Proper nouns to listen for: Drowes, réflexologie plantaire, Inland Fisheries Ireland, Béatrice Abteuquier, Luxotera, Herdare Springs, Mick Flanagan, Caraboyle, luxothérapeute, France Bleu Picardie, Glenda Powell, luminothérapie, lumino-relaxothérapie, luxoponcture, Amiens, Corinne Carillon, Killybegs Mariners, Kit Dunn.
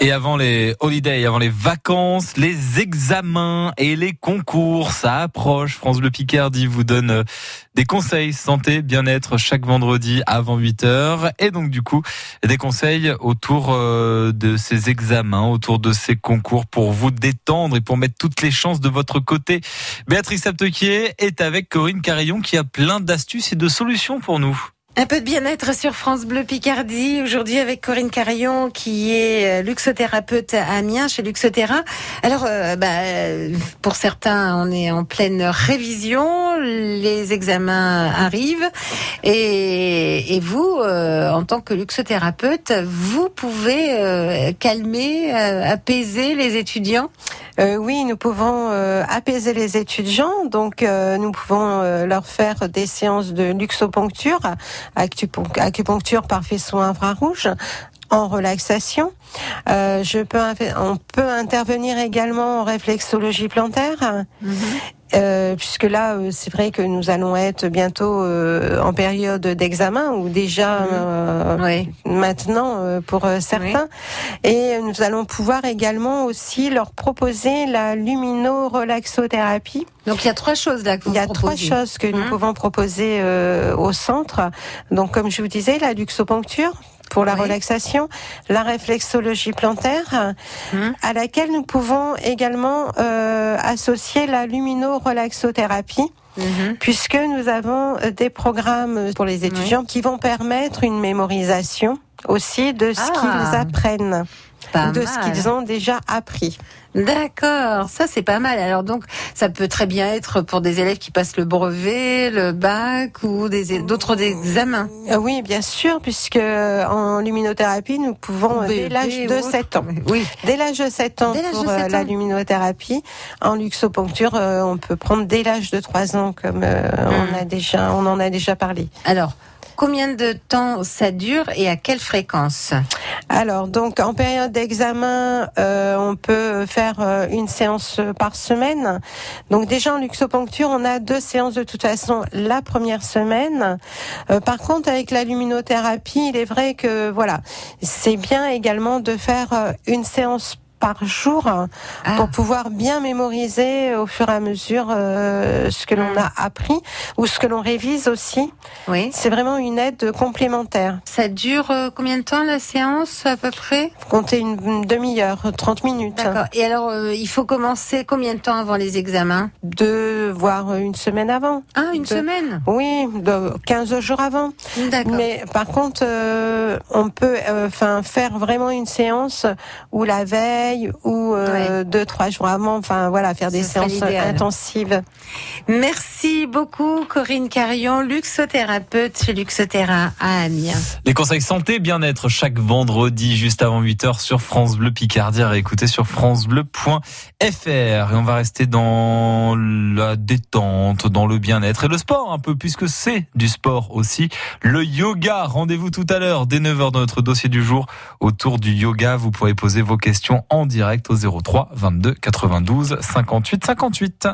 Et avant les holidays, avant les vacances, les examens et les concours, ça approche. France Bleu Picardie vous donne des conseils santé, bien-être chaque vendredi avant 8h. Et donc du coup, des conseils autour de ces examens, autour de ces concours pour vous détendre et pour mettre toutes les chances de votre côté. Béatrice Abteuquier est avec Corinne Carillon qui a plein d'astuces et de solutions pour nous. Un peu de bien-être sur France Bleu Picardie, aujourd'hui avec Corinne Carillon qui est luxothérapeute à Amiens chez Luxotera. Alors, pour certains, on est en pleine révision, les examens arrivent et vous, en tant que luxothérapeute, vous pouvez calmer, apaiser les étudiants. Oui, nous pouvons apaiser les étudiants, donc nous pouvons leur faire des séances de luxoponcture, acupuncture par faisceau infrarouge, en relaxation. On peut intervenir également en réflexologie plantaire. Puisque là, c'est vrai que nous allons être bientôt en période d'examen ou déjà maintenant pour certains. Oui. Et nous allons pouvoir également aussi leur proposer la lumino-relaxothérapie. Donc il y a trois choses là que vous proposez. Il y a trois choses que nous pouvons proposer au centre. Donc comme je vous disais, la luxoponcture pour la relaxation, la réflexologie plantaire, à laquelle nous pouvons également associer la lumino-relaxothérapie, puisque nous avons des programmes pour les étudiants qui vont permettre une mémorisation aussi de ce qu'ils apprennent, ce qu'ils ont déjà appris. D'accord, ça c'est pas mal. Alors donc, ça peut très bien être pour des élèves qui passent le brevet, le bac ou d'autres examens. Oui, bien sûr, puisque en luminothérapie, nous pouvons dès l'âge de 7 ans. Oui. Dès l'âge de 7 ans pour la luminothérapie. En luxoponcture, on peut prendre dès l'âge de 3 ans, comme on en a déjà parlé. Alors, combien de temps ça dure et à quelle fréquence ? Alors, donc en période d'examen, on peut faire une séance par semaine. Donc déjà en luxoponcture, on a 2 séances de toute façon la première semaine. Par contre, avec la luminothérapie, il est vrai que c'est bien également de faire une séance par jour pour pouvoir bien mémoriser au fur et à mesure ce que l'on a appris ou ce que l'on révise aussi. Oui. C'est vraiment une aide complémentaire. Ça dure combien de temps la séance à peu près ? Comptez une demi-heure, 30 minutes. D'accord. Et alors il faut commencer combien de temps avant les examens ? 2 voire une semaine avant. Ah, une semaine ? Oui, 15 jours avant. D'accord. Mais par contre on peut faire vraiment une séance où la veille ou 2-3 jours avant, faire des séances intensives. Merci beaucoup Corinne Carillon, luxothérapeute chez Luxotera à Amiens. Les conseils santé, bien-être chaque vendredi juste avant 8h sur France Bleu Picardie, à écouter sur francebleu.fr. Et on va rester dans la détente, dans le bien-être et le sport un peu, puisque c'est du sport aussi. Le yoga, rendez-vous tout à l'heure dès 9h dans notre dossier du jour autour du yoga. Vous pourrez poser vos questions en direct au 03 22 92 58 58.